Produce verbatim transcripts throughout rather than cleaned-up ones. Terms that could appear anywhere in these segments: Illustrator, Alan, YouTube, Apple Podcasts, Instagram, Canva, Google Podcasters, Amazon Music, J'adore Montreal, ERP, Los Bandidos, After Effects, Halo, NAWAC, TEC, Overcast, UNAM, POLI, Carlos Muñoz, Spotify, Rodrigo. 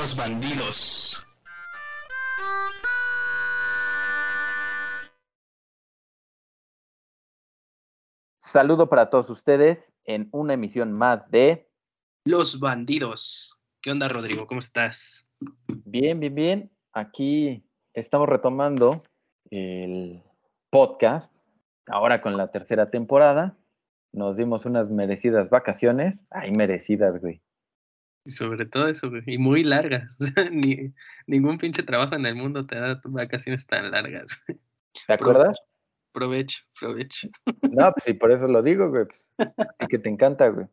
Los Bandidos. Saludo para todos ustedes en una emisión más de Los Bandidos. ¿Qué onda, Rodrigo? ¿Cómo estás? Bien, bien, bien. Aquí estamos retomando el podcast, ahora con la tercera temporada. Nos dimos unas merecidas vacaciones. Ay, merecidas, güey. Y sobre todo eso, güey. Y muy largas. O sea, ni, ningún pinche trabajo en el mundo te da vacaciones tan largas. ¿Te acuerdas? Provecho, provecho. No, pues sí, por eso lo digo, güey. Pues, así que te encanta, güey.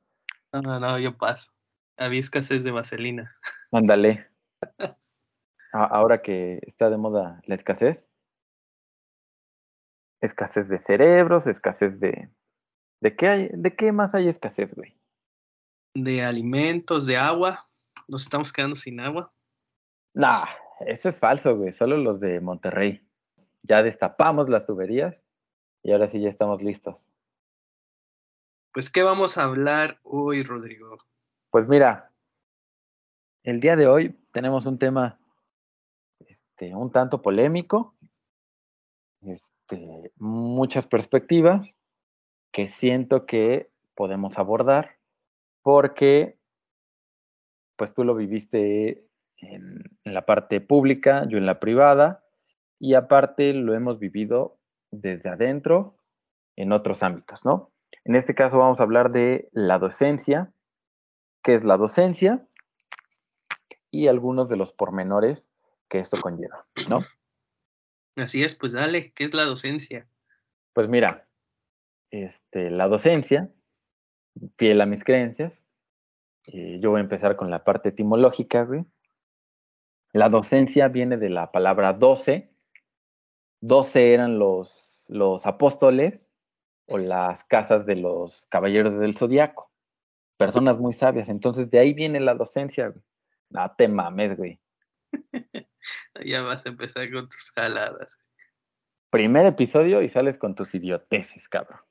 No, no, no, yo paso. Había escasez de vaselina. Ándale. Ahora que está de moda la escasez. Escasez de cerebros, escasez de... ¿De qué hay, de qué más hay escasez, güey? De alimentos, de agua. Nos estamos quedando sin agua. Nah, eso es falso, güey. Solo los de Monterrey. Ya destapamos las tuberías y ahora sí ya estamos listos. Pues, ¿qué vamos a hablar hoy, Rodrigo? Pues mira, el día de hoy tenemos un tema este, un tanto polémico. Este, muchas perspectivas que siento que podemos abordar porque pues tú lo viviste en, en la parte pública, yo en la privada, y aparte lo hemos vivido desde adentro en otros ámbitos, ¿no? En este caso vamos a hablar de la docencia, qué es la docencia y algunos de los pormenores que esto conlleva, ¿no? Así es, pues dale, ¿qué es la docencia? Pues mira, Este, la docencia, fiel a mis creencias, eh, yo voy a empezar con la parte etimológica, güey. La docencia viene de la palabra doce. Doce eran los, los apóstoles o las casas de los caballeros del zodiaco, personas muy sabias. Entonces, de ahí viene la docencia, güey. No te mames, güey. Ya vas a empezar con tus jaladas. Primer episodio y sales con tus idioteces, cabrón.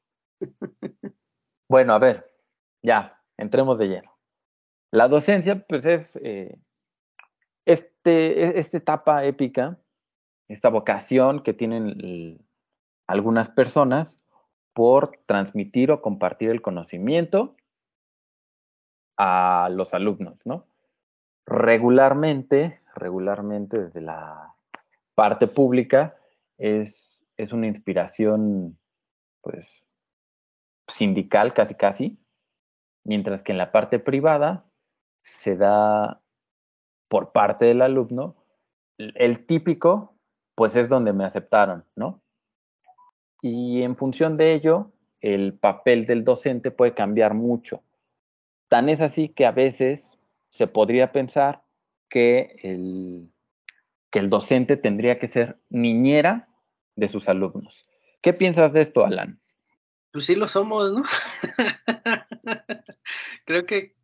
Bueno, a ver, ya, entremos de lleno. La docencia, pues, es eh, este, esta etapa épica, esta vocación que tienen el, algunas personas por transmitir o compartir el conocimiento a los alumnos, ¿no? Regularmente, regularmente desde la parte pública, es, es una inspiración, pues, sindical, casi casi, mientras que en la parte privada se da por parte del alumno el típico, pues es donde me aceptaron, ¿no? Y en función de ello, el papel del docente puede cambiar mucho. Tan es así que a veces se podría pensar que el, que el docente tendría que ser niñera de sus alumnos. ¿Qué piensas de esto, Alan? Pues sí lo somos, ¿no? Creo que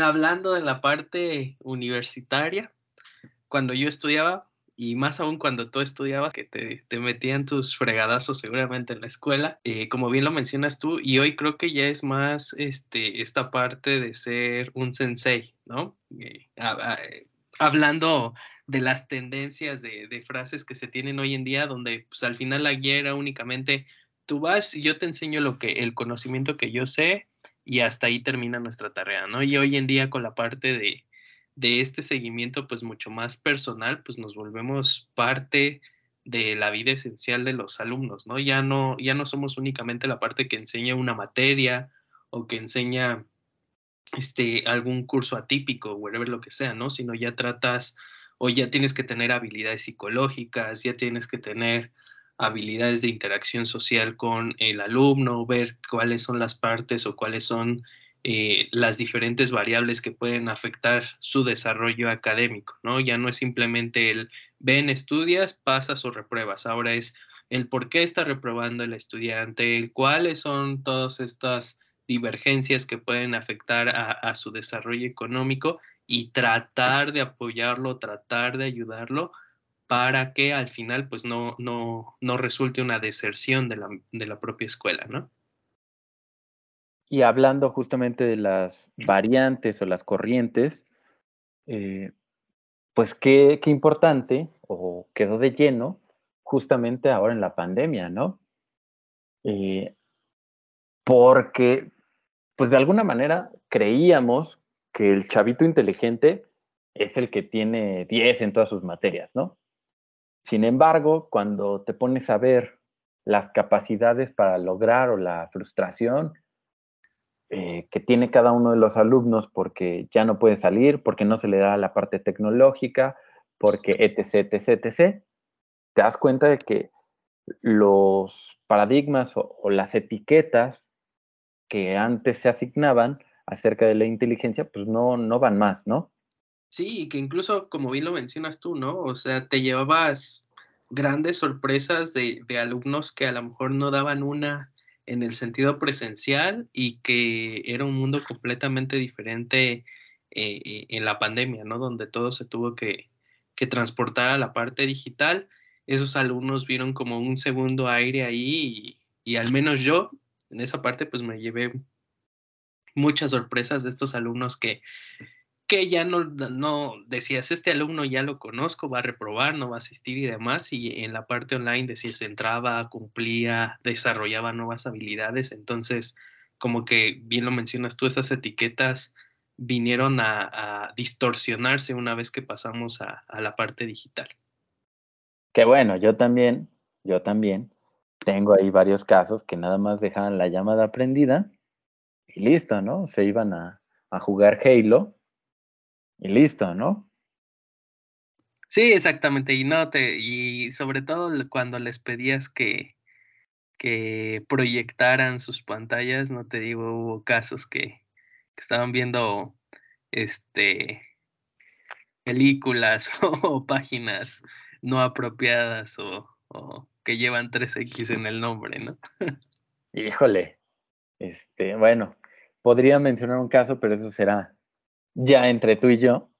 hablando de la parte universitaria, cuando yo estudiaba, y más aún cuando tú estudiabas, que te, te metían tus fregadazos seguramente en la escuela, eh, como bien lo mencionas tú, y hoy creo que ya es más este, esta parte de ser un sensei, ¿no? Eh, a, a, hablando de las tendencias de, de frases que se tienen hoy en día, donde pues, al final la guía era únicamente... Tú vas y yo te enseño lo que, el conocimiento que yo sé y hasta ahí termina nuestra tarea, ¿no? Y hoy en día con la parte de, de este seguimiento, pues mucho más personal, pues nos volvemos parte de la vida esencial de los alumnos, ¿no? Ya no, ya no somos únicamente la parte que enseña una materia o que enseña este, algún curso atípico, whatever lo que sea, ¿no? Sino ya tratas o ya tienes que tener habilidades psicológicas, ya tienes que tener... habilidades de interacción social con el alumno, ver cuáles son las partes o cuáles son eh, las diferentes variables que pueden afectar su desarrollo académico, ¿no? Ya no es simplemente el ven, estudias, pasas o repruebas. Ahora es el por qué está reprobando el estudiante, el cuáles son todas estas divergencias que pueden afectar a, a su desarrollo económico y tratar de apoyarlo, tratar de ayudarlo para que al final pues no, no, no resulte una deserción de la, de la propia escuela, ¿no? Y hablando justamente de las variantes o las corrientes, eh, pues qué, qué importante, o quedó de lleno justamente ahora en la pandemia, ¿no? Eh, porque, pues de alguna manera creíamos que el chavito inteligente es el que tiene diez en todas sus materias, ¿no? Sin embargo, cuando te pones a ver las capacidades para lograr o la frustración eh, que tiene cada uno de los alumnos porque ya no puede salir, porque no se le da la parte tecnológica, porque etc, etc, etc, te das cuenta de que los paradigmas o, o las etiquetas que antes se asignaban acerca de la inteligencia, pues no, no van más, ¿no? Sí, que incluso, como bien lo mencionas tú, ¿no? O sea, te llevabas grandes sorpresas de, de alumnos que a lo mejor no daban una en el sentido presencial y que era un mundo completamente diferente eh, en la pandemia, ¿no? Donde todo se tuvo que, que transportar a la parte digital. Esos alumnos vieron como un segundo aire ahí y, y al menos yo, en esa parte, pues me llevé muchas sorpresas de estos alumnos que... que ya no, no decías, este alumno ya lo conozco, va a reprobar, no va a asistir y demás, y en la parte online decías, entraba, cumplía, desarrollaba nuevas habilidades. Entonces, como que bien lo mencionas tú, esas etiquetas vinieron a, a distorsionarse una vez que pasamos a, a la parte digital. Que bueno, yo también, yo también, tengo ahí varios casos que nada más dejaban la llamada prendida y listo, ¿no? Se iban a, a jugar Halo. Y listo, ¿no? Sí, exactamente. Y no te, y sobre todo cuando les pedías que, que proyectaran sus pantallas, no te digo, hubo casos que, que estaban viendo este películas o, o páginas no apropiadas o, o que llevan tres equis en el nombre, ¿no? Híjole. Este, bueno, podría mencionar un caso, pero eso será ya entre tú y yo,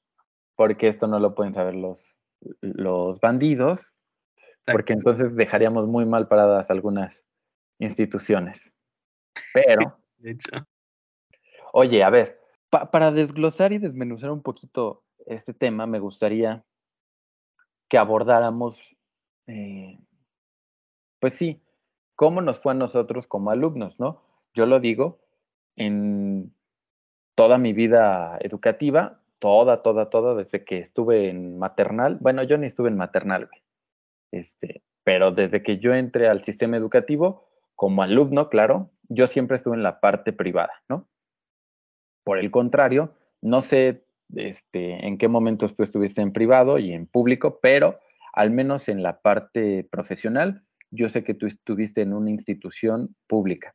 porque esto no lo pueden saber los, los bandidos. Exacto. Porque entonces dejaríamos muy mal paradas algunas instituciones. Pero, de hecho. Oye, a ver, pa- para desglosar y desmenuzar un poquito este tema, me gustaría que abordáramos, eh, pues sí, cómo nos fue a nosotros como alumnos, ¿no? Yo lo digo en... toda mi vida educativa, toda, toda, toda, desde que estuve en maternal. Bueno, yo ni estuve en maternal, güey. Este, pero desde que yo entré al sistema educativo, como alumno, claro, yo siempre estuve en la parte privada, ¿no? Por el contrario, no sé este, en qué momentos tú estuviste en privado y en público, pero al menos en la parte profesional, yo sé que tú estuviste en una institución pública.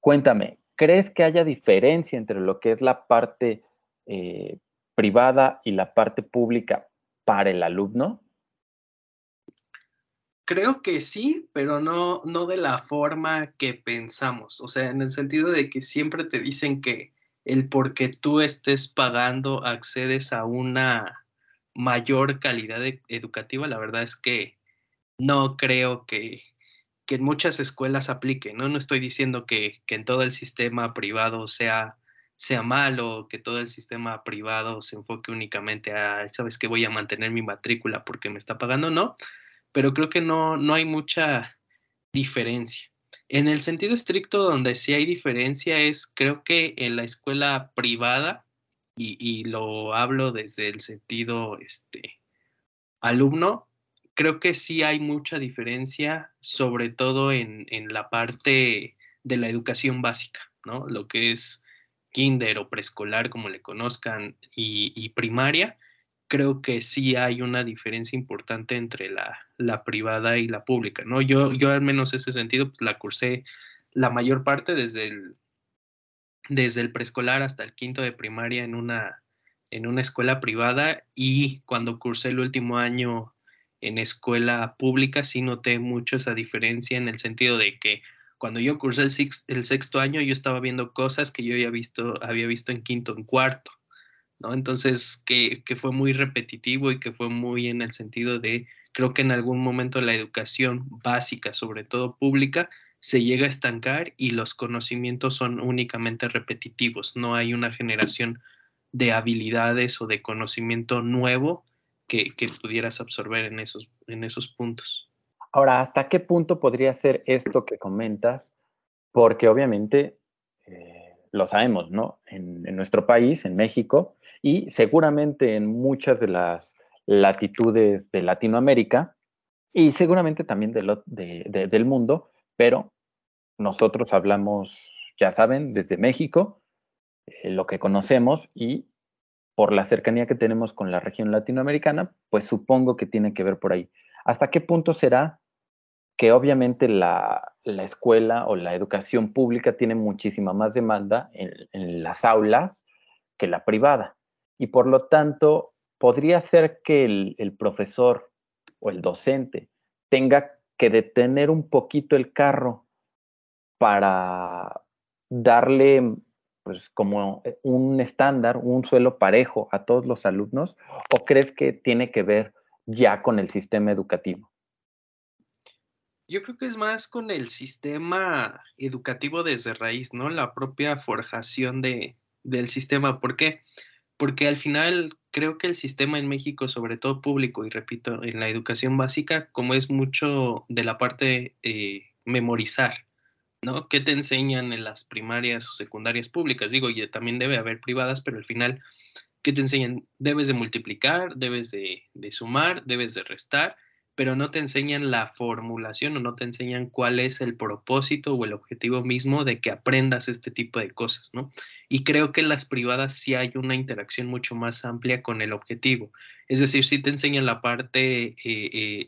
Cuéntame, ¿crees que haya diferencia entre lo que es la parte eh, privada y la parte pública para el alumno? Creo que sí, pero no, no de la forma que pensamos. O sea, en el sentido de que siempre te dicen que el porque tú estés pagando accedes a una mayor calidad de, educativa. La verdad es que no creo que... que en muchas escuelas aplique, ¿no? No estoy diciendo que, que en todo el sistema privado sea, sea malo, que todo el sistema privado se enfoque únicamente a, ¿sabes qué? Voy a mantener mi matrícula porque me está pagando, ¿no? Pero creo que no, no hay mucha diferencia. En el sentido estricto, donde sí hay diferencia es, creo que en la escuela privada, y, y lo hablo desde el sentido este, alumno, creo que sí hay mucha diferencia, sobre todo en, en la parte de la educación básica, ¿no? Lo que es kinder o preescolar, como le conozcan, y, y primaria. Creo que sí hay una diferencia importante entre la, la privada y la pública, ¿no? Yo, yo al menos ese sentido pues, la cursé la mayor parte desde el, desde el preescolar hasta el quinto de primaria en una, en una escuela privada, y cuando cursé el último año en escuela pública sí noté mucho esa diferencia, en el sentido de que cuando yo cursé el, six, el sexto año yo estaba viendo cosas que yo había visto, había visto en quinto, en cuarto, ¿no? Entonces que, que fue muy repetitivo y que fue muy en el sentido de, creo que en algún momento la educación básica, sobre todo pública, se llega a estancar y los conocimientos son únicamente repetitivos. No hay una generación de habilidades o de conocimiento nuevo que, que pudieras absorber en esos, en esos puntos. Ahora, ¿hasta qué punto podría ser esto que comentas? Porque obviamente eh, lo sabemos, ¿no? En, en nuestro país, en México, y seguramente en muchas de las latitudes de Latinoamérica, y seguramente también de lo, de, de, del mundo, pero nosotros hablamos, ya saben, desde México, eh, lo que conocemos, y por la cercanía que tenemos con la región latinoamericana, pues supongo que tiene que ver por ahí. ¿Hasta qué punto será que obviamente la, la escuela o la educación pública tiene muchísima más demanda en, en las aulas que la privada? Y por lo tanto, podría ser que el, el profesor o el docente tenga que detener un poquito el carro para darle, pues, como un estándar, un suelo parejo a todos los alumnos, ¿o crees que tiene que ver ya con el sistema educativo? Yo creo que es más con el sistema educativo desde raíz, ¿no? La propia forjación de, del sistema. ¿Por qué? Porque al final creo que el sistema en México, sobre todo público, y repito, en la educación básica, como es mucho de la parte eh, memorizar, ¿no? ¿Qué te enseñan en las primarias o secundarias públicas? Digo, y también debe haber privadas, pero al final, ¿qué te enseñan? Debes de multiplicar, debes de, de sumar, debes de restar, pero no te enseñan la formulación o no te enseñan cuál es el propósito o el objetivo mismo de que aprendas este tipo de cosas, ¿no? Y creo que en las privadas sí hay una interacción mucho más amplia con el objetivo. Es decir, sí te enseñan la parte eh, eh,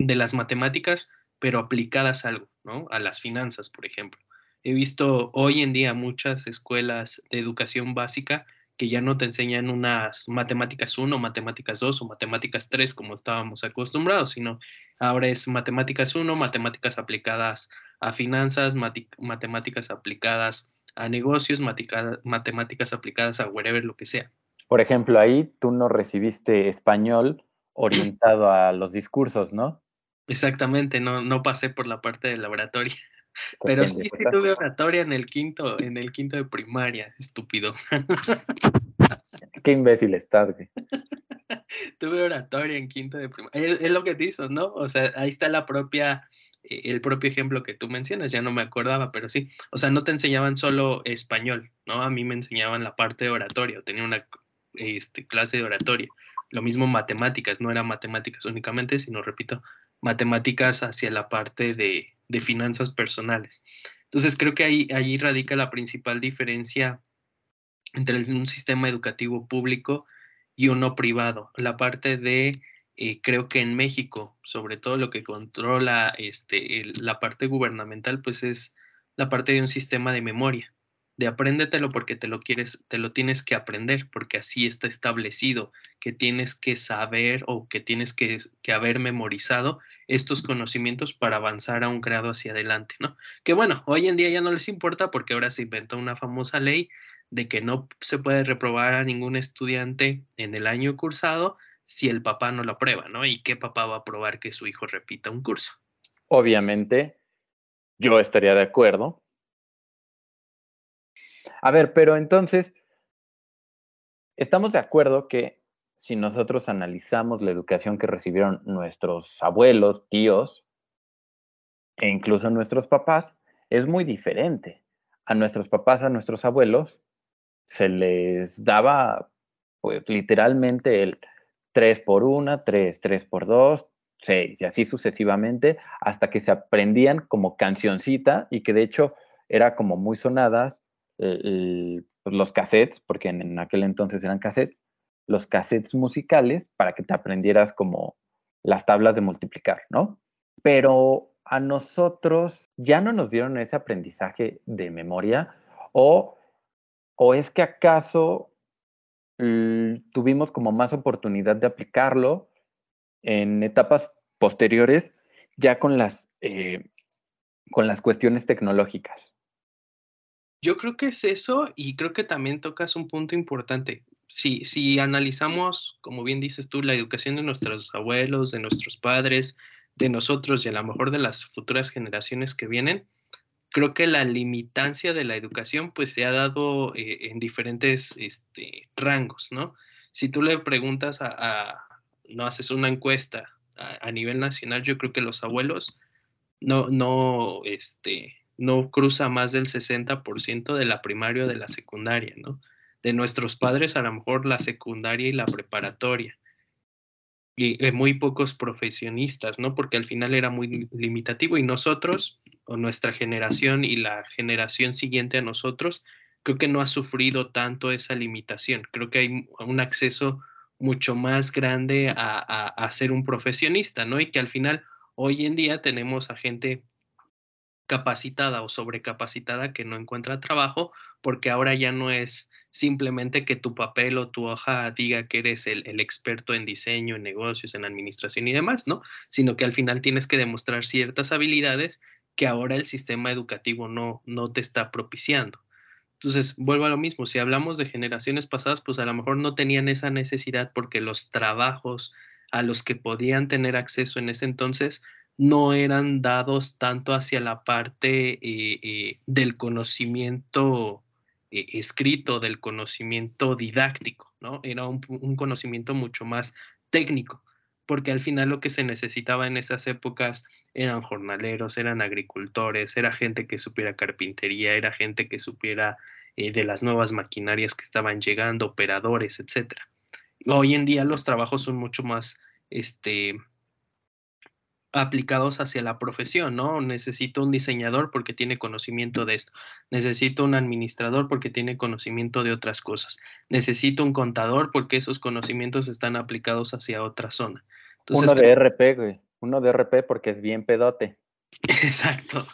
de las matemáticas, pero aplicadas a algo, ¿no? A las finanzas, por ejemplo. He visto hoy en día muchas escuelas de educación básica que ya no te enseñan unas matemáticas uno, matemáticas dos o matemáticas tres como estábamos acostumbrados, sino ahora es matemáticas uno, matemáticas aplicadas a finanzas, mati- matemáticas aplicadas a negocios, matica- matemáticas aplicadas a wherever, lo que sea. Por ejemplo, ahí tú no recibiste español orientado a los discursos, ¿no? Exactamente, no, no pasé por la parte de la oratoria. Pero sí, sí tuve oratoria en el quinto, en el quinto de primaria, estúpido. Qué imbécil estás, güey. Tuve oratoria en quinto de primaria. Es, es lo que te hizo, ¿no? O sea, ahí está la propia, eh, el propio ejemplo que tú mencionas, ya no me acordaba, pero sí. O sea, no te enseñaban solo español, ¿no? A mí me enseñaban la parte de oratoria, tenía una este, clase de oratoria. Lo mismo matemáticas, no era matemáticas únicamente, sino, repito, matemáticas hacia la parte de... de finanzas personales. Entonces creo que ahí, ahí radica la principal diferencia entre un sistema educativo público y uno privado. La parte de, eh, creo que en México, sobre todo lo que controla este, el, la parte gubernamental, pues es la parte de un sistema de memoria, de apréndetelo porque te lo quieres, te lo tienes que aprender, porque así está establecido, que tienes que saber o que tienes que, que haber memorizado estos conocimientos para avanzar a un grado hacia adelante, ¿no? Que bueno, hoy en día ya no les importa porque ahora se inventó una famosa ley de que no se puede reprobar a ningún estudiante en el año cursado si el papá no lo aprueba, ¿no? ¿Y qué papá va a aprobar que su hijo repita un curso? Obviamente, yo estaría de acuerdo. A ver, pero entonces, estamos de acuerdo que si nosotros analizamos la educación que recibieron nuestros abuelos, tíos, e incluso nuestros papás, es muy diferente. A nuestros papás, a nuestros abuelos, se les daba, pues, literalmente el tres por uno, tres, tres por dos, seis, y así sucesivamente, hasta que se aprendían como cancioncita, y que de hecho era como muy sonadas el, el, los cassettes, porque en, en aquel entonces eran cassettes, los cassettes musicales para que te aprendieras como las tablas de multiplicar, ¿no? Pero a nosotros ya no nos dieron ese aprendizaje de memoria, o, o es que acaso mm, tuvimos como más oportunidad de aplicarlo en etapas posteriores ya con las, eh, con las cuestiones tecnológicas. Yo creo que es eso, y creo que también tocas un punto importante. Si, si analizamos, como bien dices tú, la educación de nuestros abuelos, de nuestros padres, de nosotros y a lo mejor de las futuras generaciones que vienen, creo que la limitancia de la educación pues se ha dado eh, en diferentes este, rangos, ¿no? Si tú le preguntas a, a no haces una encuesta a, a nivel nacional, yo creo que los abuelos no, no, este, no cruza más del sesenta por ciento de la primaria o de la secundaria, ¿no? De nuestros padres a lo mejor la secundaria y la preparatoria. Y eh, muy pocos profesionistas, ¿no? Porque al final era muy limitativo y nosotros, o nuestra generación y la generación siguiente a nosotros, creo que no ha sufrido tanto esa limitación. Creo que hay un acceso mucho más grande a, a, a ser un profesionista, ¿no? Y que al final hoy en día tenemos a gente capacitada o sobrecapacitada que no encuentra trabajo porque ahora ya no es simplemente que tu papel o tu hoja diga que eres el, el experto en diseño, en negocios, en administración y demás, ¿no? Sino que al final tienes que demostrar ciertas habilidades que ahora el sistema educativo no, no te está propiciando. Entonces, vuelvo a lo mismo, si hablamos de generaciones pasadas, pues a lo mejor no tenían esa necesidad porque los trabajos a los que podían tener acceso en ese entonces no eran dados tanto hacia la parte eh, eh, del conocimiento eh, escrito, del conocimiento didáctico, ¿no? Era un, un conocimiento mucho más técnico, porque al final lo que se necesitaba en esas épocas eran jornaleros, eran agricultores, era gente que supiera carpintería, era gente que supiera eh, de las nuevas maquinarias que estaban llegando, operadores, etcétera. Hoy en día los trabajos son mucho más este, aplicados hacia la profesión, ¿no? Necesito un diseñador porque tiene conocimiento de esto. Necesito un administrador porque tiene conocimiento de otras cosas. Necesito un contador porque esos conocimientos están aplicados hacia otra zona. Entonces, uno de E R P, güey. Uno de E R P porque es bien pedote. Exacto.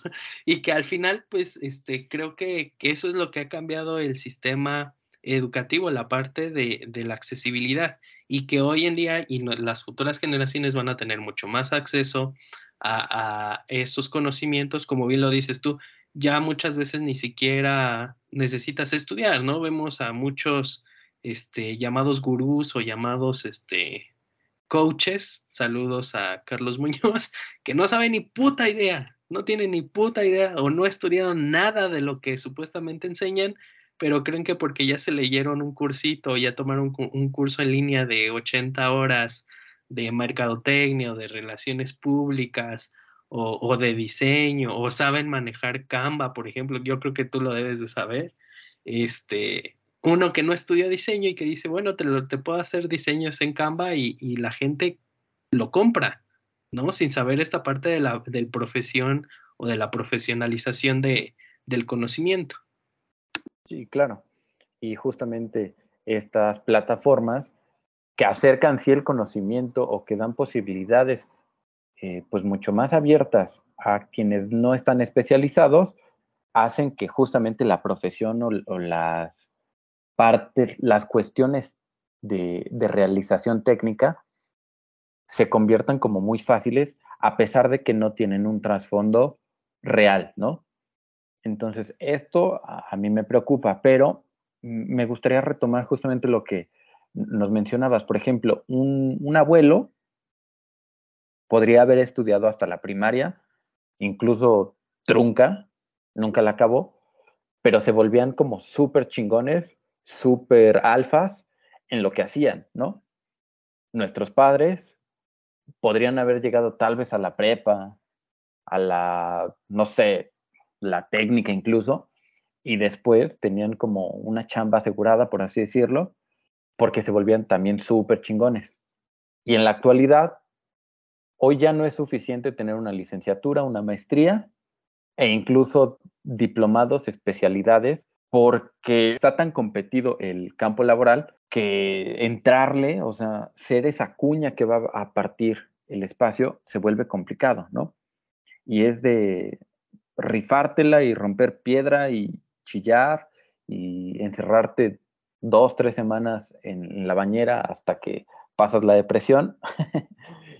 Y que al final, pues, este, creo que, que eso es lo que ha cambiado el sistema educativo, la parte de, de la accesibilidad. Y que hoy en día y no, las futuras generaciones van a tener mucho más acceso a, a esos conocimientos, como bien lo dices tú, ya muchas veces ni siquiera necesitas estudiar, ¿no? Vemos a muchos este, llamados gurús o llamados este, coaches, saludos a Carlos Muñoz, que no saben ni puta idea, no tienen ni puta idea o no estudiaron nada de lo que supuestamente enseñan, pero creen que porque ya se leyeron un cursito, ya tomaron un, un curso en línea de ochenta horas de mercadotecnia o de relaciones públicas o, o de diseño, o saben manejar Canva, por ejemplo, yo creo que tú lo debes de saber. Este, uno que no estudió diseño y que dice, bueno, te, lo, te puedo hacer diseños en Canva y, y la gente lo compra, ¿no? Sin saber esta parte de la del profesión o de la profesionalización de, del conocimiento. Sí, claro. Y justamente estas plataformas que acercan sí el conocimiento o que dan posibilidades eh, pues mucho más abiertas a quienes no están especializados, hacen que justamente la profesión o, o las partes, las cuestiones de, de realización técnica se conviertan como muy fáciles a pesar de que no tienen un trasfondo real, ¿no? Entonces, esto a mí me preocupa, pero me gustaría retomar justamente lo que nos mencionabas. Por ejemplo, un, un abuelo podría haber estudiado hasta la primaria, incluso trunca, nunca la acabó, pero se volvían como súper chingones, súper alfas en lo que hacían, ¿no? Nuestros padres podrían haber llegado tal vez a la prepa, a la, no sé, la técnica incluso, y después tenían como una chamba asegurada, por así decirlo, porque se volvían también súper chingones. Y en la actualidad, hoy ya no es suficiente tener una licenciatura, una maestría, e incluso diplomados, especialidades, porque está tan competido el campo laboral que entrarle, o sea, ser esa cuña que va a partir el espacio, se vuelve complicado, ¿no? Y es de rifártela y romper piedra y chillar y encerrarte dos, tres semanas en la bañera hasta que pasas la depresión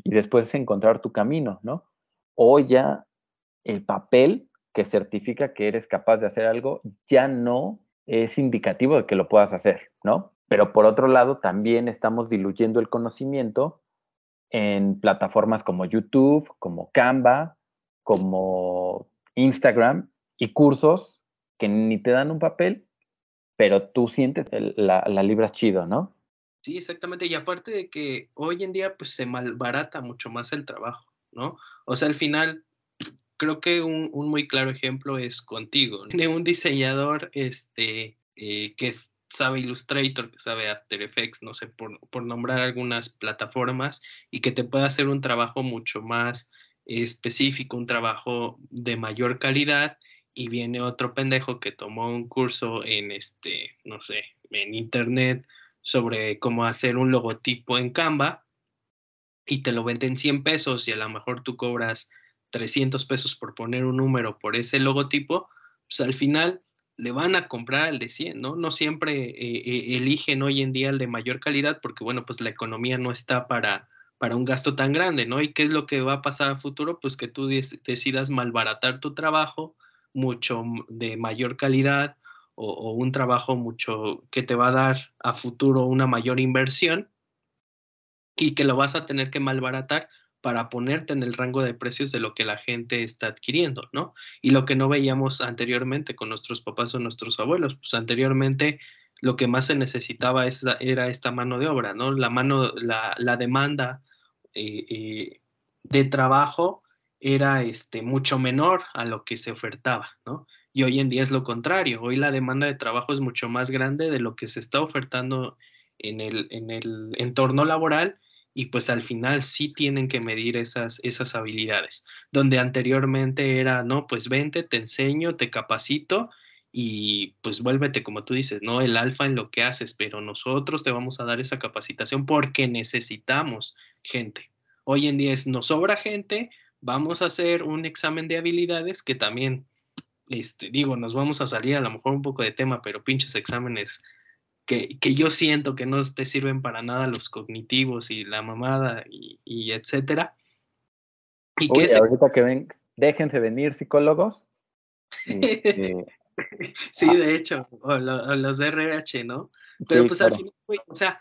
y después encontrar tu camino, ¿no? O ya el papel que certifica que eres capaz de hacer algo ya no es indicativo de que lo puedas hacer, ¿no? Pero por otro lado, también estamos diluyendo el conocimiento en plataformas como YouTube, como Canva, como Instagram, y cursos que ni te dan un papel, pero tú sientes el, la, la libras chido, ¿no? Sí, exactamente. Y aparte de que hoy en día pues se malbarata mucho más el trabajo, ¿no? O sea, al final, creo que un, un muy claro ejemplo es contigo, ¿no? Tiene un diseñador este, eh, que sabe Illustrator, que sabe After Effects, no sé, por, por nombrar algunas plataformas, y que te puede hacer un trabajo mucho más específico, un trabajo de mayor calidad, y viene otro pendejo que tomó un curso en, este, no sé, en internet sobre cómo hacer un logotipo en Canva y te lo vende en cien pesos y a lo mejor tú cobras trescientos pesos por poner un número por ese logotipo, pues al final le van a comprar el de cien, ¿no? No siempre eh, eligen hoy en día el de mayor calidad porque, bueno, pues la economía no está para, para un gasto tan grande, ¿no? ¿Y qué es lo que va a pasar a futuro? Pues que tú des- decidas malbaratar tu trabajo mucho de mayor calidad o, o un trabajo mucho que te va a dar a futuro una mayor inversión y que lo vas a tener que malbaratar para ponerte en el rango de precios de lo que la gente está adquiriendo, ¿no? Y lo que no veíamos anteriormente con nuestros papás o nuestros abuelos, pues anteriormente lo que más se necesitaba era esta mano de obra, ¿no? La mano, la, la demanda eh, eh, de trabajo era este, mucho menor a lo que se ofertaba, ¿no? Y hoy en día es lo contrario, hoy la demanda de trabajo es mucho más grande de lo que se está ofertando en el, en el entorno laboral. Y pues al final sí tienen que medir esas, esas habilidades, donde anteriormente era, no, pues vente, te enseño, te capacito y pues vuélvete, como tú dices, no el alfa en lo que haces, pero nosotros te vamos a dar esa capacitación porque necesitamos gente. Hoy en día es, nos sobra gente, vamos a hacer un examen de habilidades que también, este, digo, nos vamos a salir a lo mejor un poco de tema, pero pinches exámenes Que, que yo siento que no te sirven para nada los cognitivos y la mamada y, y etcétera. Y Uy, que ese... ahorita que ven, déjense venir psicólogos. Y, y... sí, de hecho, o, lo, o los de R H, ¿no? Pero sí, pues claro. Al final, güey, o sea,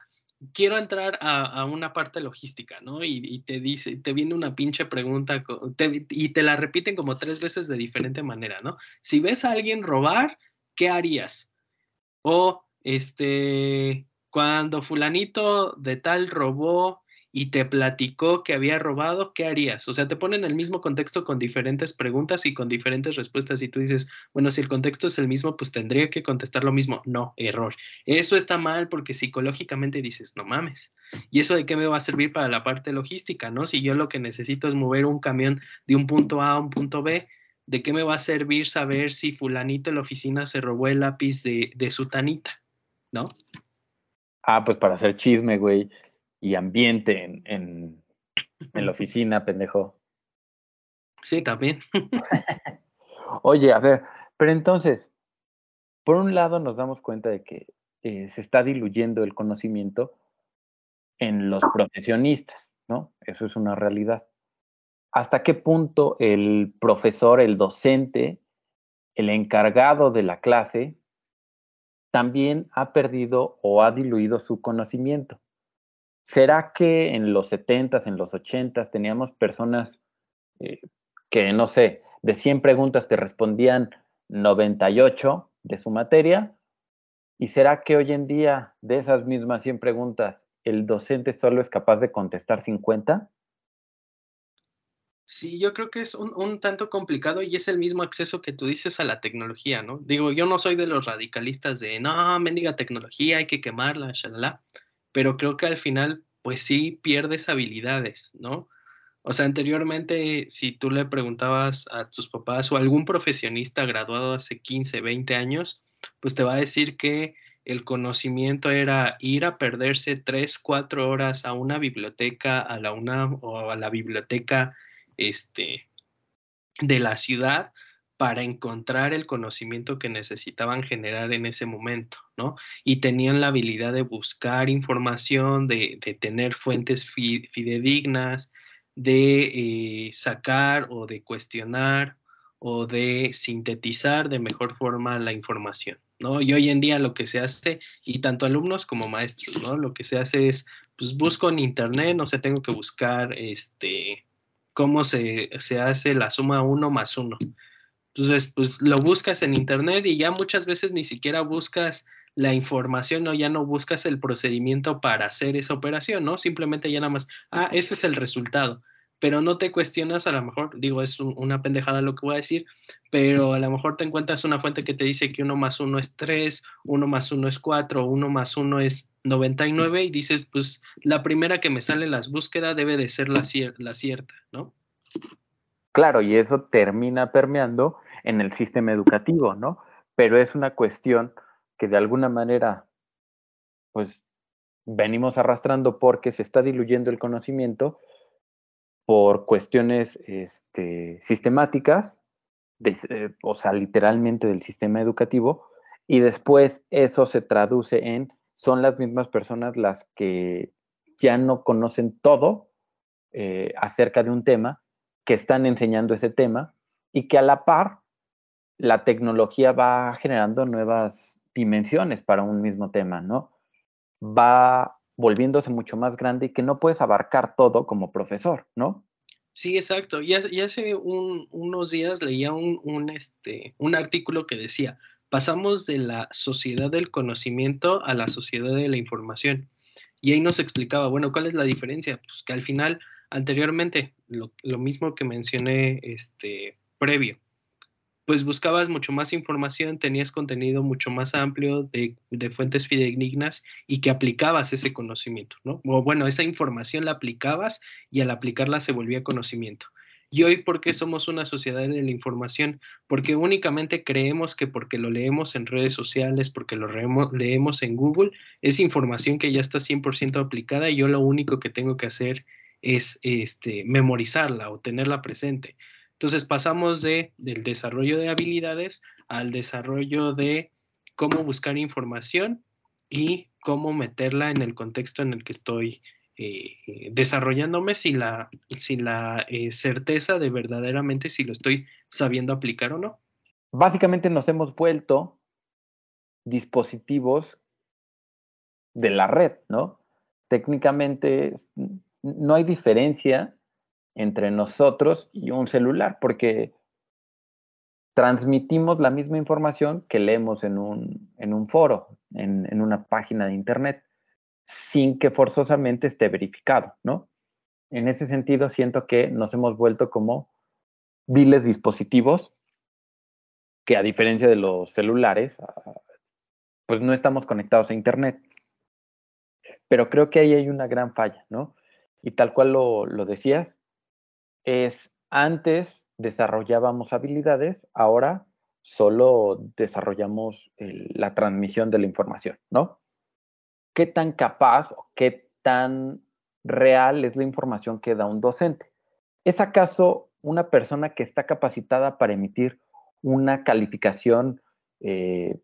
quiero entrar a, a una parte logística, ¿no? Y, y te dice, te viene una pinche pregunta te, y te la repiten como tres veces de diferente manera, ¿no? Si ves a alguien robar, ¿qué harías? O Este, cuando fulanito de tal robó y te platicó que había robado, ¿qué harías? O sea, te ponen el mismo contexto con diferentes preguntas y con diferentes respuestas y tú dices, bueno, si el contexto es el mismo, pues tendría que contestar lo mismo. No, error. Eso está mal porque psicológicamente dices, no mames. ¿Y eso de qué me va a servir para la parte logística, no? Si yo lo que necesito es mover un camión de un punto A a un punto B, ¿de qué me va a servir saber si fulanito en la oficina se robó el lápiz de, de sutanita? ¿No? Ah, pues para hacer chisme, güey, y ambiente en, en, en la oficina, pendejo. Sí, también. Oye, a ver, pero entonces, por un lado nos damos cuenta de que eh, se está diluyendo el conocimiento en los profesionistas, ¿no? Eso es una realidad. ¿Hasta qué punto el profesor, el docente, el encargado de la clase también ha perdido o ha diluido su conocimiento? ¿Será que en los setentas, en los ochentas, teníamos personas eh, que, no sé, de cien preguntas te respondían noventa y ocho de su materia? ¿Y será que hoy en día, de esas mismas cien preguntas, el docente solo es capaz de contestar cincuenta? Sí, yo creo que es un, un tanto complicado y es el mismo acceso que tú dices a la tecnología, ¿no? Digo, yo no soy de los radicalistas de, no, mendiga tecnología, hay que quemarla, shalala, pero creo que al final, pues sí pierdes habilidades, ¿no? O sea, anteriormente, si tú le preguntabas a tus papás o a algún profesionista graduado hace quince, veinte años, pues te va a decir que el conocimiento era ir a perderse tres, cuatro horas a una biblioteca, a la UNAM o a la biblioteca Este, de la ciudad para encontrar el conocimiento que necesitaban generar en ese momento, ¿no? Y tenían la habilidad de buscar información, de, de tener fuentes fidedignas, de eh, sacar o de cuestionar o de sintetizar de mejor forma la información, ¿no? Y hoy en día lo que se hace, y tanto alumnos como maestros, ¿no? Lo que se hace es, pues busco en internet, no sé, tengo que buscar este... cómo se, se hace la suma uno más uno. Entonces, pues lo buscas en internet y ya muchas veces ni siquiera buscas la información, ¿no? Ya no buscas el procedimiento para hacer esa operación, ¿no? Simplemente ya nada más, ah, ese es el resultado, pero no te cuestionas, a lo mejor, digo, es un, una pendejada lo que voy a decir, pero a lo mejor te encuentras una fuente que te dice que uno más uno es tres, uno más uno es cuatro, uno más uno es noventa y nueve, y dices, pues, la primera que me sale en las búsquedas debe de ser la, cier- la cierta, ¿no? Claro, y eso termina permeando en el sistema educativo, ¿no? Pero es una cuestión que de alguna manera, pues, venimos arrastrando porque se está diluyendo el conocimiento por cuestiones este, sistemáticas, de, eh, o sea, literalmente del sistema educativo, y después eso se traduce en, son las mismas personas las que ya no conocen todo eh, acerca de un tema, que están enseñando ese tema, y que a la par, la tecnología va generando nuevas dimensiones para un mismo tema, ¿no? Va volviéndose mucho más grande y que no puedes abarcar todo como profesor, ¿no? Sí, exacto. Y hace un, unos días leía un, un, este, un artículo que decía, pasamos de la sociedad del conocimiento a la sociedad de la información. Y ahí nos explicaba, bueno, ¿cuál es la diferencia? Pues que al final, anteriormente, lo, lo mismo que mencioné este, previo, pues buscabas mucho más información, tenías contenido mucho más amplio de, de fuentes fidedignas y que aplicabas ese conocimiento, ¿no? O bueno, esa información la aplicabas y al aplicarla se volvía conocimiento. Y hoy, ¿por qué somos una sociedad de la información? Porque únicamente creemos que porque lo leemos en redes sociales, porque lo remo- leemos en Google, es información que ya está cien por ciento aplicada y yo lo único que tengo que hacer es este, memorizarla o tenerla presente. Entonces pasamos de, del desarrollo de habilidades al desarrollo de cómo buscar información y cómo meterla en el contexto en el que estoy eh, desarrollándome sin la, sin la eh, certeza de verdaderamente si lo estoy sabiendo aplicar o no. Básicamente nos hemos vuelto dispositivos de la red, ¿no? Técnicamente no hay diferencia entre nosotros y un celular, porque transmitimos la misma información que leemos en un, en un foro, en, en una página de internet, sin que forzosamente esté verificado, ¿no? En ese sentido, siento que nos hemos vuelto como viles dispositivos que, a diferencia de los celulares, pues no estamos conectados a internet. Pero creo que ahí hay una gran falla, ¿no? Y tal cual lo, lo decías, es antes desarrollábamos habilidades, ahora solo desarrollamos el, la transmisión de la información, ¿no? ¿Qué tan capaz o qué tan real es la información que da un docente? ¿Es acaso una persona que está capacitada para emitir una calificación eh,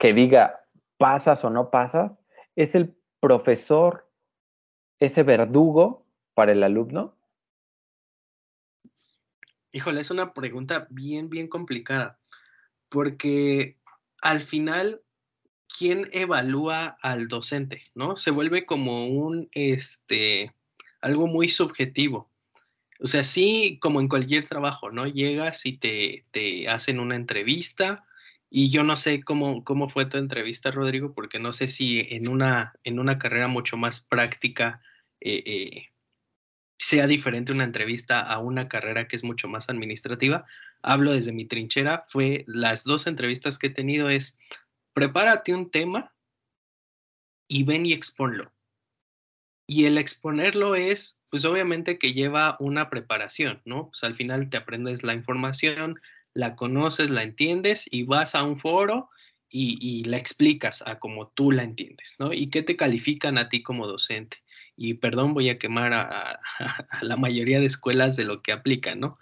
que diga pasas o no pasas? ¿Es el profesor ese verdugo para el alumno? Híjole, es una pregunta bien, bien complicada, porque al final, ¿quién evalúa al docente, no? Se vuelve como un, este, algo muy subjetivo. O sea, sí, como en cualquier trabajo, ¿no? Llegas y te, te hacen una entrevista, y yo no sé cómo, cómo fue tu entrevista, Rodrigo, porque no sé si en una, en una carrera mucho más práctica, eh, eh, sea diferente una entrevista a una carrera que es mucho más administrativa. Hablo desde mi trinchera, fue las dos entrevistas que he tenido es, prepárate un tema y ven y exponlo. Y el exponerlo es, pues obviamente que lleva una preparación, ¿no? Pues al final te aprendes la información, la conoces, la entiendes y vas a un foro y, y la explicas a como tú la entiendes, ¿no? ¿Y qué te califican a ti como docente? Y perdón, voy a quemar a, a, a la mayoría de escuelas de lo que aplican, ¿no?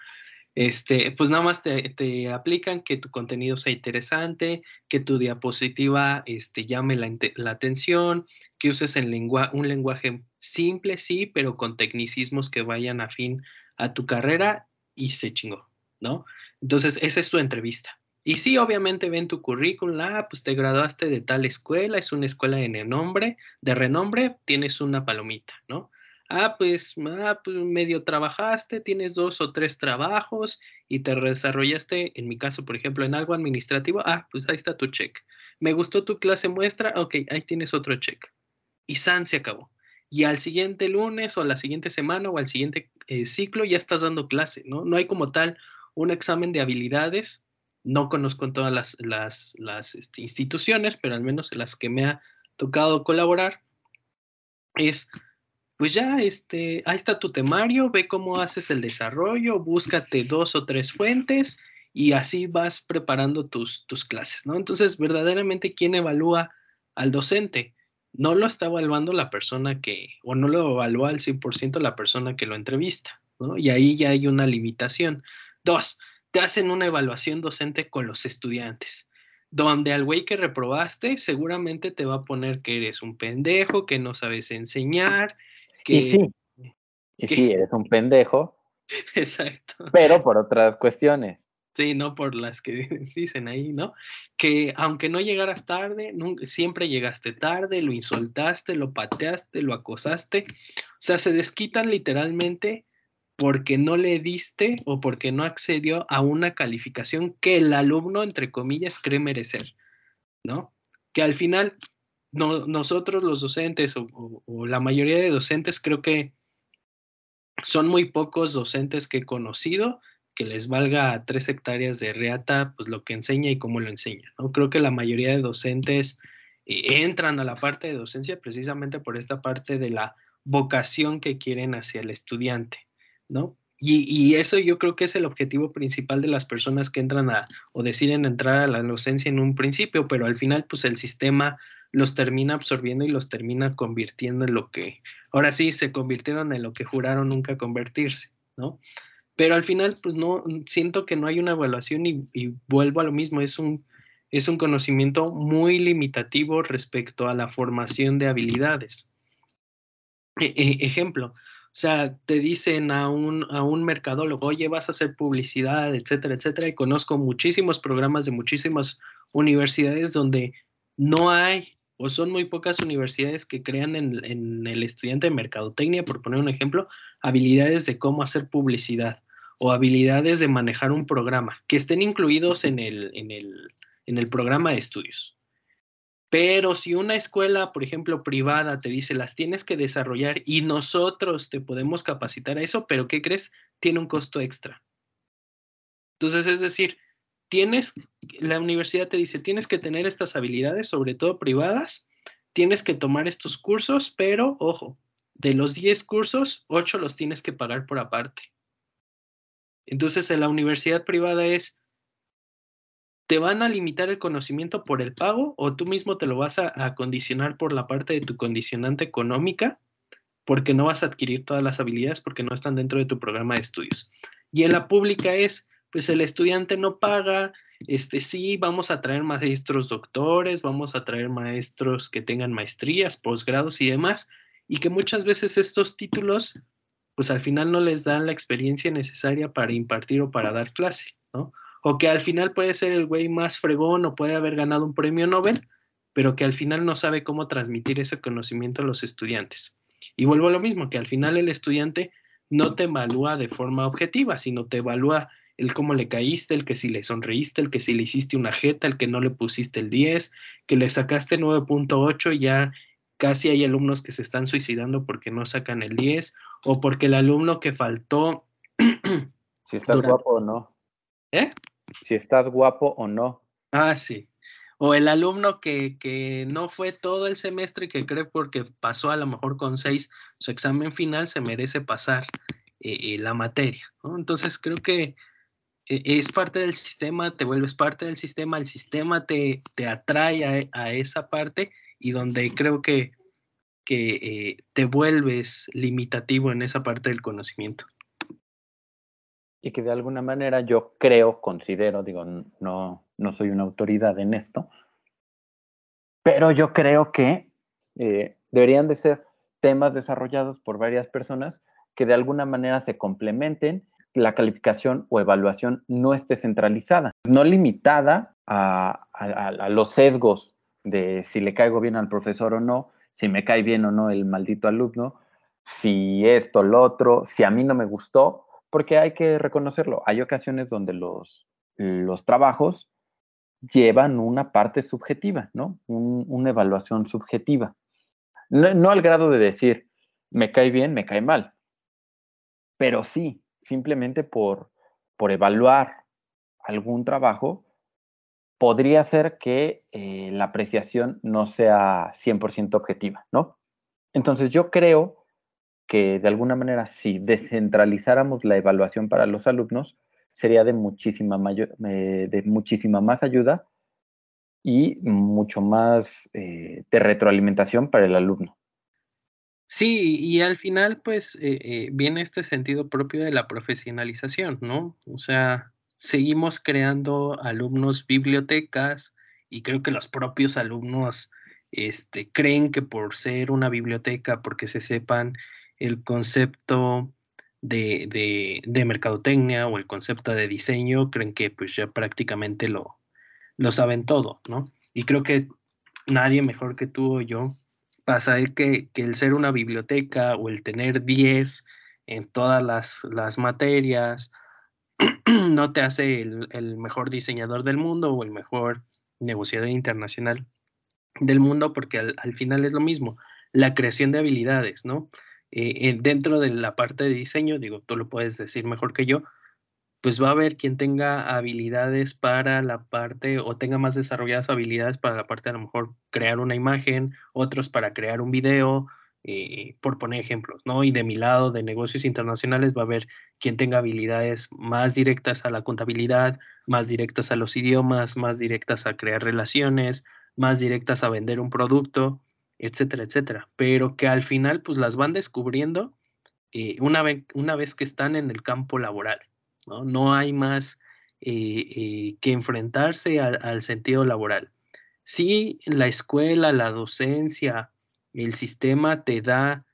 Este, pues nada más te, te aplican que tu contenido sea interesante, que tu diapositiva este, llame la, la atención, que uses el lengua, un lenguaje simple, sí, pero con tecnicismos que vayan afín a tu carrera y se chingó, ¿no? Entonces, esa es tu entrevista. Y sí, obviamente ven tu currículum, ah, pues te graduaste de tal escuela, es una escuela de renombre, de renombre, tienes una palomita, ¿no? Ah, pues, ah, pues medio trabajaste, tienes dos o tres trabajos y te desarrollaste, en mi caso, por ejemplo, en algo administrativo, ah, pues ahí está tu cheque. me gustó tu clase muestra, ok, ahí tienes otro check. Y san, se acabó. Y al siguiente lunes o a la siguiente semana o al siguiente eh, ciclo ya estás dando clase, ¿no? No hay como tal un examen de habilidades. No conozco todas las, las, las este, instituciones, pero al menos las que me ha tocado colaborar, es, pues ya, este, ahí está tu temario, ve cómo haces el desarrollo, búscate dos o tres fuentes y así vas preparando tus, tus clases, ¿no? Entonces, verdaderamente, ¿quién evalúa al docente? No lo está evaluando la persona que, o no lo evalúa al cien por ciento la persona que lo entrevista, ¿no? Y ahí ya hay una limitación. Dos, te hacen una evaluación docente con los estudiantes, donde al güey que reprobaste seguramente te va a poner que eres un pendejo, que no sabes enseñar. Que, y sí, y que... sí, eres un pendejo. Exacto. Pero por otras cuestiones. Sí, no por las que dicen ahí, ¿no? Que aunque no llegaras tarde, nunca, siempre llegaste tarde, lo insultaste, lo pateaste, lo acosaste. O sea, se desquitan literalmente porque no le diste o porque no accedió a una calificación que el alumno, entre comillas, cree merecer, ¿no? Que al final, no, nosotros los docentes o, o, o la mayoría de docentes, creo que son muy pocos docentes que he conocido que les valga a tres hectáreas de reata pues lo que enseña y cómo lo enseña, ¿no? Creo que la mayoría de docentes eh, entran a la parte de docencia precisamente por esta parte de la vocación que quieren hacia el estudiante, ¿no? Y, y eso yo creo que es el objetivo principal de las personas que entran a, o deciden entrar a la docencia en un principio, pero al final pues el sistema los termina absorbiendo y los termina convirtiendo en lo que, ahora sí, se convirtieron en lo que juraron nunca convertirse, ¿no? Pero al final pues no, siento que no hay una evaluación y, y vuelvo a lo mismo, es un, es un conocimiento muy limitativo respecto a la formación de habilidades. E, e, ejemplo, o sea, te dicen a un, a un mercadólogo, oye, vas a hacer publicidad, etcétera, etcétera. Y conozco muchísimos programas de muchísimas universidades donde no hay o son muy pocas universidades que crean en, en el estudiante de mercadotecnia, por poner un ejemplo, habilidades de cómo hacer publicidad o habilidades de manejar un programa que estén incluidos en el, en el, en el programa de estudios. Pero si una escuela, por ejemplo, privada, te dice, las tienes que desarrollar y nosotros te podemos capacitar a eso, pero ¿qué crees? Tiene un costo extra. Entonces, es decir, tienes, la universidad te dice, tienes que tener estas habilidades, sobre todo privadas, tienes que tomar estos cursos, pero, ojo, de los diez cursos, ocho los tienes que pagar por aparte. Entonces, en la universidad privada es, ¿te van a limitar el conocimiento por el pago o tú mismo te lo vas a, a condicionar por la parte de tu condicionante económica? Porque no vas a adquirir todas las habilidades porque no están dentro de tu programa de estudios. Y en la pública es, pues el estudiante no paga, este, sí, vamos a traer maestros doctores, vamos a traer maestros que tengan maestrías, posgrados y demás, y que muchas veces estos títulos, pues al final no les dan la experiencia necesaria para impartir o para dar clase, ¿no? O que al final puede ser el güey más fregón o puede haber ganado un premio Nobel, pero que al final no sabe cómo transmitir ese conocimiento a los estudiantes. Y vuelvo a lo mismo, que al final el estudiante no te evalúa de forma objetiva, sino te evalúa el cómo le caíste, el que si le sonreíste, el que si le hiciste una jeta, el que no le pusiste el diez, que le sacaste nueve punto ocho y ya casi hay alumnos que se están suicidando porque no sacan el diez, o porque el alumno que faltó... si estás durante... guapo o no. ¿Eh? Si estás guapo o no. Ah, sí. O el alumno que, que no fue todo el semestre y que cree porque pasó a lo mejor con seis, su examen final se merece pasar eh, la materia, ¿no? Entonces creo que eh, es parte del sistema, te vuelves parte del sistema, el sistema te, te atrae a, a esa parte y donde creo que, que eh, te vuelves limitativo en esa parte del conocimiento. Y que de alguna manera yo creo, considero, digo, no, no soy una autoridad en esto, pero yo creo que eh, deberían de ser temas desarrollados por varias personas que de alguna manera se complementen, la calificación o evaluación no esté centralizada, no limitada a, a, a los sesgos de si le caigo bien al profesor o no, si me cae bien o no el maldito alumno, si esto, lo otro, si a mí no me gustó. Porque hay que reconocerlo, hay ocasiones donde los, los trabajos llevan una parte subjetiva, ¿no? Un, una evaluación subjetiva. No, no al grado de decir, me cae bien, me cae mal, pero sí, simplemente por, por evaluar algún trabajo, podría ser que eh, la apreciación no sea cien por ciento objetiva, ¿no? Entonces, yo creo que, de alguna manera, si descentralizáramos la evaluación para los alumnos, sería de muchísima, mayor, eh, de muchísima más ayuda y mucho más eh, de retroalimentación para el alumno. Sí, y al final, pues, eh, eh, viene este sentido propio de la profesionalización, ¿no? O sea, seguimos creando alumnos bibliotecas y creo que los propios alumnos este, creen que por ser una biblioteca, porque se sepan el concepto de, de, de mercadotecnia o el concepto de diseño, creen que pues ya prácticamente lo, lo saben todo, ¿no? Y creo que nadie mejor que tú o yo para saber que, que el ser una biblioteca o el tener diez en todas las, las materias no te hace el, el mejor diseñador del mundo o el mejor negociador internacional del mundo, porque al, al final es lo mismo, la creación de habilidades, ¿no? Eh, eh, dentro de la parte de diseño, digo, tú lo puedes decir mejor que yo, pues va a haber quien tenga habilidades para la parte, o tenga más desarrolladas habilidades para la parte de a lo mejor crear una imagen, otros para crear un video, Eh, por poner ejemplos, ¿no? Y de mi lado, de negocios internacionales, va a haber quien tenga habilidades más directas a la contabilidad, más directas a los idiomas, más directas a crear relaciones, más directas a vender un producto, etcétera, etcétera. Pero que al final, pues, las van descubriendo eh, una, vez, una vez que están en el campo laboral, ¿no? No hay más eh, eh, que enfrentarse al, al sentido laboral. Sí, la escuela, la docencia, el sistema te da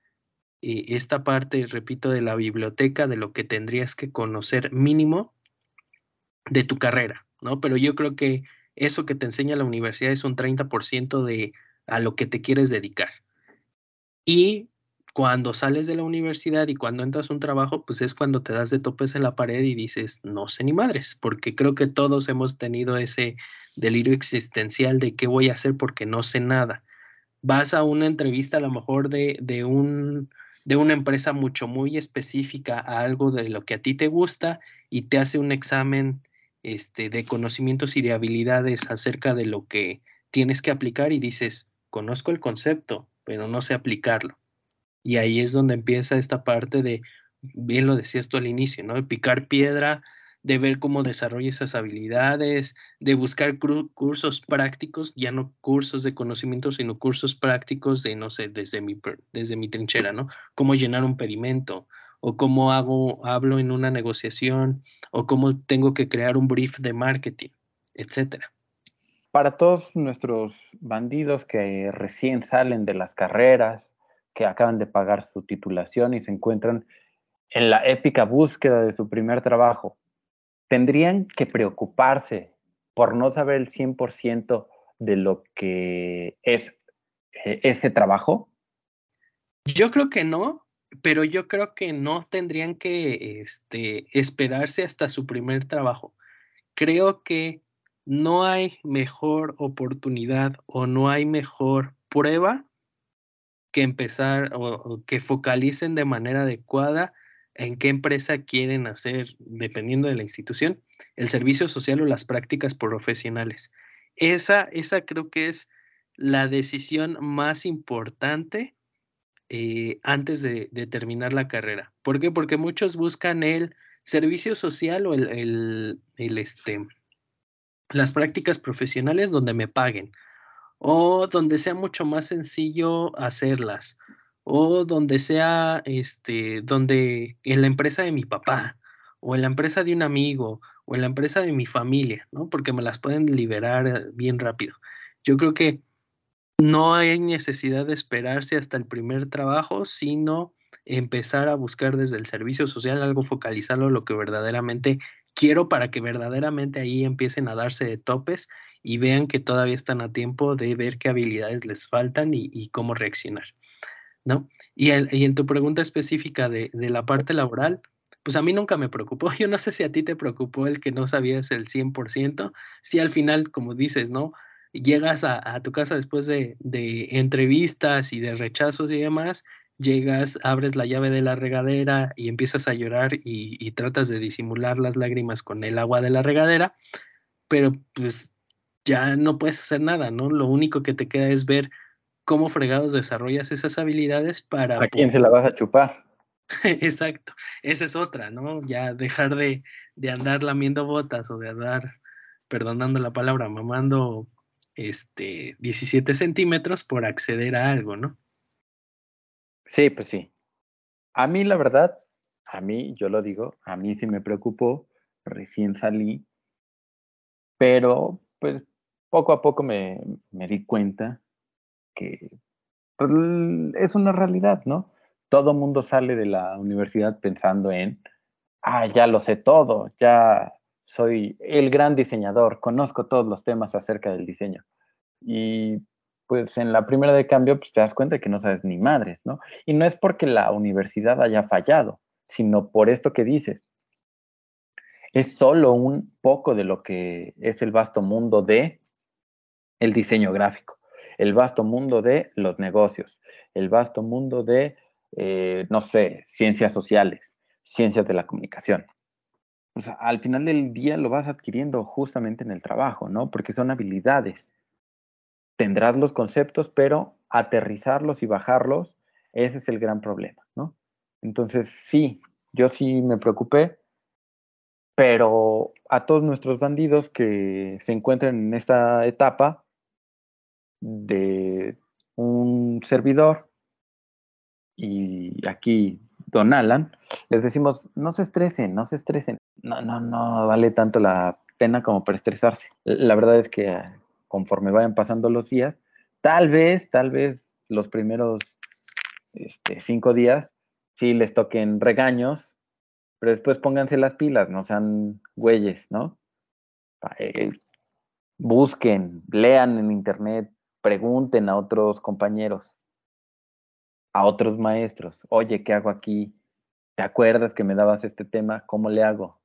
eh, esta parte, repito, de la biblioteca, de lo que tendrías que conocer mínimo de tu carrera, ¿no? Pero yo creo que eso que te enseña la universidad es un treinta por ciento de a lo que te quieres dedicar. Y cuando sales de la universidad y cuando entras a un trabajo, pues es cuando te das de topes en la pared y dices, no sé ni madres, porque creo que todos hemos tenido ese delirio existencial de qué voy a hacer porque no sé nada. Vas a una entrevista a lo mejor de, de, un, de una empresa mucho muy específica a algo de lo que a ti te gusta y te hace un examen este, de conocimientos y de habilidades acerca de lo que tienes que aplicar y dices, conozco el concepto, pero no sé aplicarlo. Y ahí es donde empieza esta parte de, bien lo decías tú al inicio, ¿no? De picar piedra, de ver cómo desarrolla esas habilidades, de buscar cursos prácticos, ya no cursos de conocimiento, sino cursos prácticos de, no sé, desde mi, desde mi trinchera, ¿no? Cómo llenar un pedimento, o cómo hago, hablo en una negociación, o cómo tengo que crear un brief de marketing, etcétera. Para todos nuestros bandidos que recién salen de las carreras, que acaban de pagar su titulación y se encuentran en la épica búsqueda de su primer trabajo, ¿tendrían que preocuparse por no saber el cien por ciento de lo que es eh, ese trabajo? Yo creo que no, pero yo creo que no tendrían que este, esperarse hasta su primer trabajo. Creo que no hay mejor oportunidad o no hay mejor prueba que empezar o, o que focalicen de manera adecuada en qué empresa quieren hacer, dependiendo de la institución, el servicio social o las prácticas profesionales. Esa, esa creo que es la decisión más importante eh, antes de, de terminar la carrera. ¿Por qué? Porque muchos buscan el servicio social o el, el, el este, las prácticas profesionales donde me paguen o donde sea mucho más sencillo hacerlas, o donde sea, este, donde en la empresa de mi papá, o en la empresa de un amigo, o en la empresa de mi familia, ¿no? Porque me las pueden liberar bien rápido. Yo creo que no hay necesidad de esperarse hasta el primer trabajo, sino empezar a buscar desde el servicio social algo, focalizarlo en lo que verdaderamente quiero para que verdaderamente ahí empiecen a darse de topes y vean que todavía están a tiempo de ver qué habilidades les faltan y, y cómo reaccionar, ¿no? Y, el, y en tu pregunta específica de, de la parte laboral, pues a mí nunca me preocupó. Yo no sé si a ti te preocupó el que no sabías el cien por ciento. Si al final, como dices, ¿no? Llegas a, a tu casa después de, de entrevistas y de rechazos y demás, llegas, abres la llave de la regadera y empiezas a llorar y, y tratas de disimular las lágrimas con el agua de la regadera, pero pues ya no puedes hacer nada, ¿no? Lo único que te queda es ver cómo fregados desarrollas esas habilidades para... ¿A quién se la vas a chupar? Exacto, esa es otra, ¿no? Ya dejar de, de andar lamiendo botas o de andar, perdonando la palabra, mamando... este diecisiete centímetros por acceder a algo, ¿no? Sí, pues sí. A mí, la verdad, a mí, yo lo digo, a mí sí me preocupó, recién salí, pero pues poco a poco me, me di cuenta que es una realidad, ¿no? Todo mundo sale de la universidad pensando en, ah, ya lo sé todo, ya... soy el gran diseñador, conozco todos los temas acerca del diseño. Y pues en la primera de cambio pues, te das cuenta que no sabes ni madres, ¿no? Y no es porque la universidad haya fallado, sino por esto que dices. Es solo un poco de lo que es el vasto mundo de el diseño gráfico, el vasto mundo de los negocios, el vasto mundo de, eh, no sé, ciencias sociales, ciencias de la comunicación. O sea, al final del día lo vas adquiriendo justamente en el trabajo, ¿no? Porque son habilidades. Tendrás los conceptos, pero aterrizarlos y bajarlos, ese es el gran problema, ¿no? Entonces, sí, yo sí me preocupé, pero a todos nuestros bandidos que se encuentran en esta etapa de un servidor, y aquí don Alan, les decimos, no se estresen, no se estresen. No, no, no vale tanto la pena como para estresarse. La verdad es que conforme vayan pasando los días, tal vez, tal vez los primeros este, cinco días sí les toquen regaños, pero después pónganse las pilas, no sean güeyes, ¿no? Eh, busquen, lean en internet, pregunten a otros compañeros, a otros maestros. Oye, ¿qué hago aquí? ¿Te acuerdas que me dabas este tema? ¿Cómo le hago?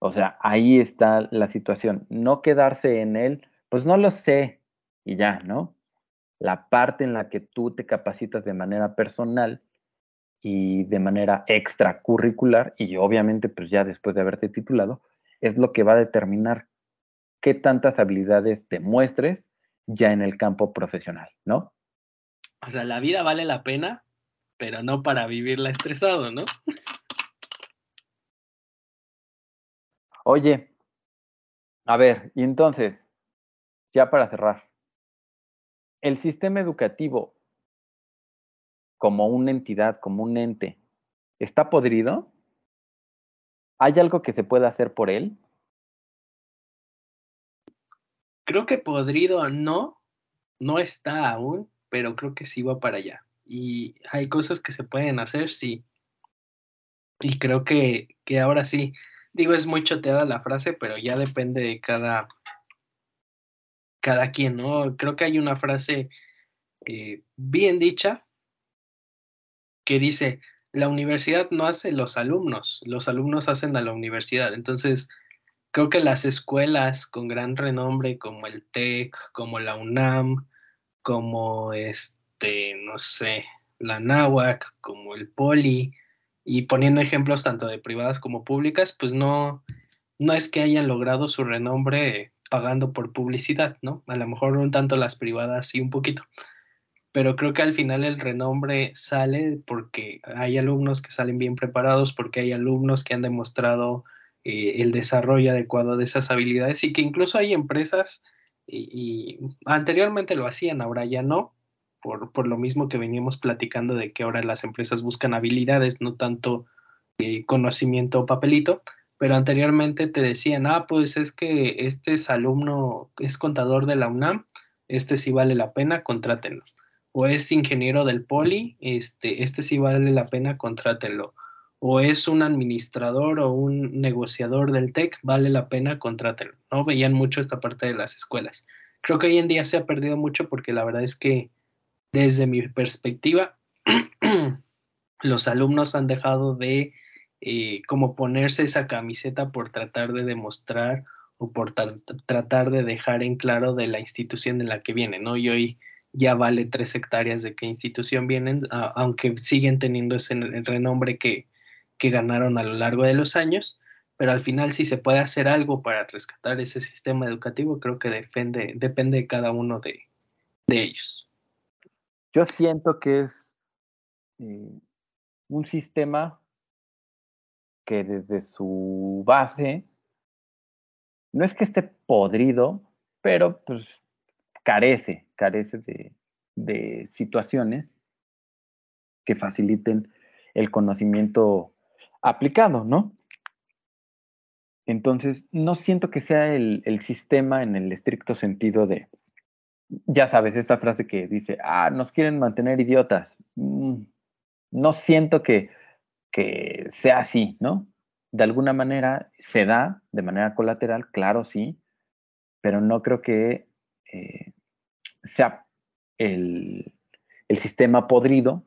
O sea, ahí está la situación. No quedarse en él, pues no lo sé, y ya, ¿no? La parte en la que tú te capacitas de manera personal y de manera extracurricular, y obviamente, pues ya después de haberte titulado, es lo que va a determinar qué tantas habilidades te muestres ya en el campo profesional, ¿no? O sea, la vida vale la pena, pero no para vivirla estresado, ¿no? Oye, a ver, y entonces, ya para cerrar, el sistema educativo, como una entidad, como un ente, ¿está podrido? ¿Hay algo que se pueda hacer por él? Creo que podrido no, no está aún, pero creo que sí va para allá. Y hay cosas que se pueden hacer, sí. Y creo que, que ahora sí. Digo, es muy choteada la frase, pero ya depende de cada, cada quien, ¿no? Creo que hay una frase eh, bien dicha que dice, la universidad no hace los alumnos, los alumnos hacen a la universidad. Entonces, creo que las escuelas con gran renombre, como el TEC, como la UNAM, como este... de, no sé, la NAWAC, como el POLI, y poniendo ejemplos tanto de privadas como públicas, pues no, no es que hayan logrado su renombre pagando por publicidad, ¿no? A lo mejor un tanto las privadas sí un poquito, pero creo que al final el renombre sale porque hay alumnos que salen bien preparados, porque hay alumnos que han demostrado eh, el desarrollo adecuado de esas habilidades, y que incluso hay empresas, y, y anteriormente lo hacían, ahora ya no, Por, por lo mismo que veníamos platicando de que ahora las empresas buscan habilidades, no tanto eh, conocimiento o papelito, pero anteriormente te decían, ah, pues es que este es alumno, es contador de la UNAM, este sí vale la pena, contrátenlo. O es ingeniero del POLI, este, este sí vale la pena, contrátenlo. O es un administrador o un negociador del TEC, vale la pena, contrátenlo. No veían mucho esta parte de las escuelas. Creo que hoy en día se ha perdido mucho porque la verdad es que desde mi perspectiva, los alumnos han dejado de eh, como ponerse esa camiseta por tratar de demostrar o por tra tratar de dejar en claro de la institución de la que vienen, ¿no? Y hoy ya vale tres hectáreas de qué institución vienen, a, aunque siguen teniendo ese renombre que, que ganaron a lo largo de los años, pero al final si se puede hacer algo para rescatar ese sistema educativo, creo que depende, depende de cada uno de, de ellos. Yo siento que es eh, un sistema que desde su base, no es que esté podrido, pero pues carece, carece de, de situaciones que faciliten el conocimiento aplicado, ¿no? Entonces, no siento que sea el, el sistema en el estricto sentido de, ya sabes, esta frase que dice, ah, nos quieren mantener idiotas. Mm, no siento que, que sea así, ¿no? De alguna manera se da, de manera colateral, claro, sí, pero no creo que eh, sea el, el sistema podrido,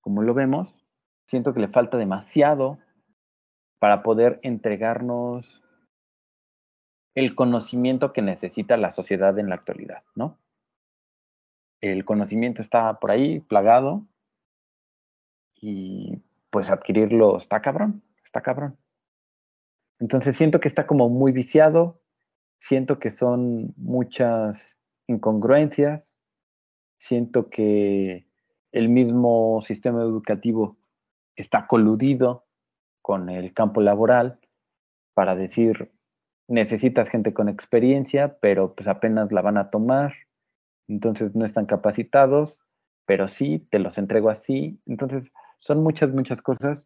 como lo vemos. Siento que le falta demasiado para poder entregarnos el conocimiento que necesita la sociedad en la actualidad, ¿no? El conocimiento está por ahí, plagado, y pues adquirirlo está cabrón, está cabrón. Entonces siento que está como muy viciado, siento que son muchas incongruencias, siento que el mismo sistema educativo está coludido con el campo laboral para decir, necesitas gente con experiencia, pero pues apenas la van a tomar, entonces no están capacitados, pero sí, te los entrego así. Entonces, son muchas, muchas cosas.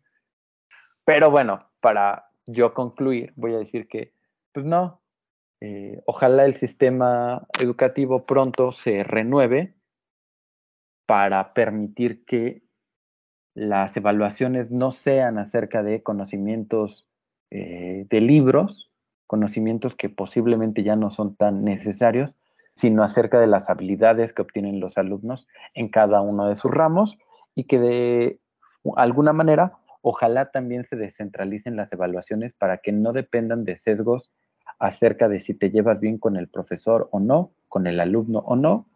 Pero bueno, para yo concluir, voy a decir que, pues no, eh, ojalá el sistema educativo pronto se renueve para permitir que las evaluaciones no sean acerca de conocimientos eh, de libros, conocimientos que posiblemente ya no son tan necesarios, sino acerca de las habilidades que obtienen los alumnos en cada uno de sus ramos y que de alguna manera ojalá también se descentralicen las evaluaciones para que no dependan de sesgos acerca de si te llevas bien con el profesor o no, con el alumno o no,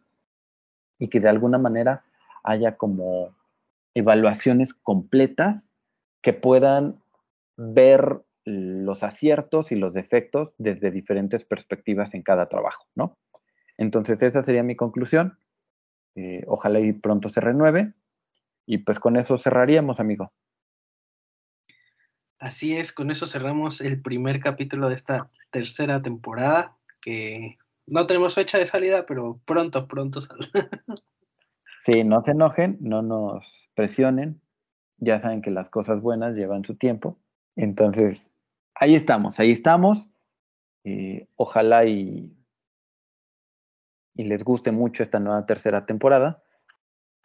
y que de alguna manera haya como evaluaciones completas que puedan ver los aciertos y los defectos desde diferentes perspectivas en cada trabajo, ¿no? Entonces, esa sería mi conclusión. Eh, ojalá y pronto se renueve. Y pues con eso cerraríamos, amigo. Así es, con eso cerramos el primer capítulo de esta tercera temporada, que no tenemos fecha de salida, pero pronto, pronto saldrá. Sí, no se enojen, no nos presionen. Ya saben que las cosas buenas llevan su tiempo. Entonces, Ahí estamos, ahí estamos. Eh, ojalá y, y les guste mucho esta nueva tercera temporada.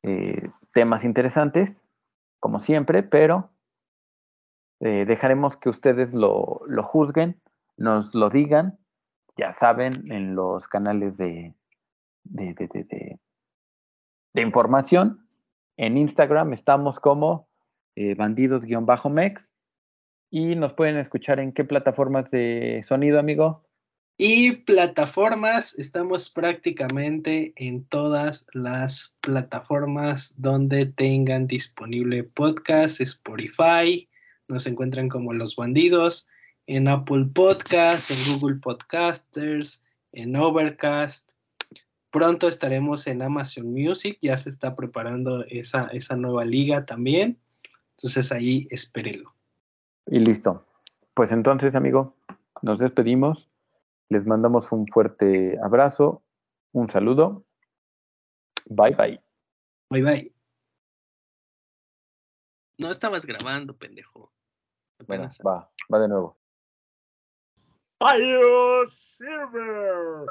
Eh, temas interesantes, como siempre, pero eh, dejaremos que ustedes lo, lo juzguen, nos lo digan, ya saben, en los canales de, de, de, de, de, de información. En Instagram estamos como eh, bandidos-mex. Y nos pueden escuchar en qué plataformas de sonido, amigo. Y plataformas, estamos prácticamente en todas las plataformas donde tengan disponible podcast, Spotify, nos encuentran como Los Bandidos, en Apple Podcasts, en Google Podcasters, en Overcast. Pronto estaremos en Amazon Music, ya se está preparando esa, esa nueva liga también. Entonces ahí espérenlo. Y listo. Pues entonces, amigo, nos despedimos. Les mandamos un fuerte abrazo, un saludo. Bye, bye. Bye, bye. No estabas grabando, pendejo. Bueno, va, va de nuevo. ¡Adiós, Silver!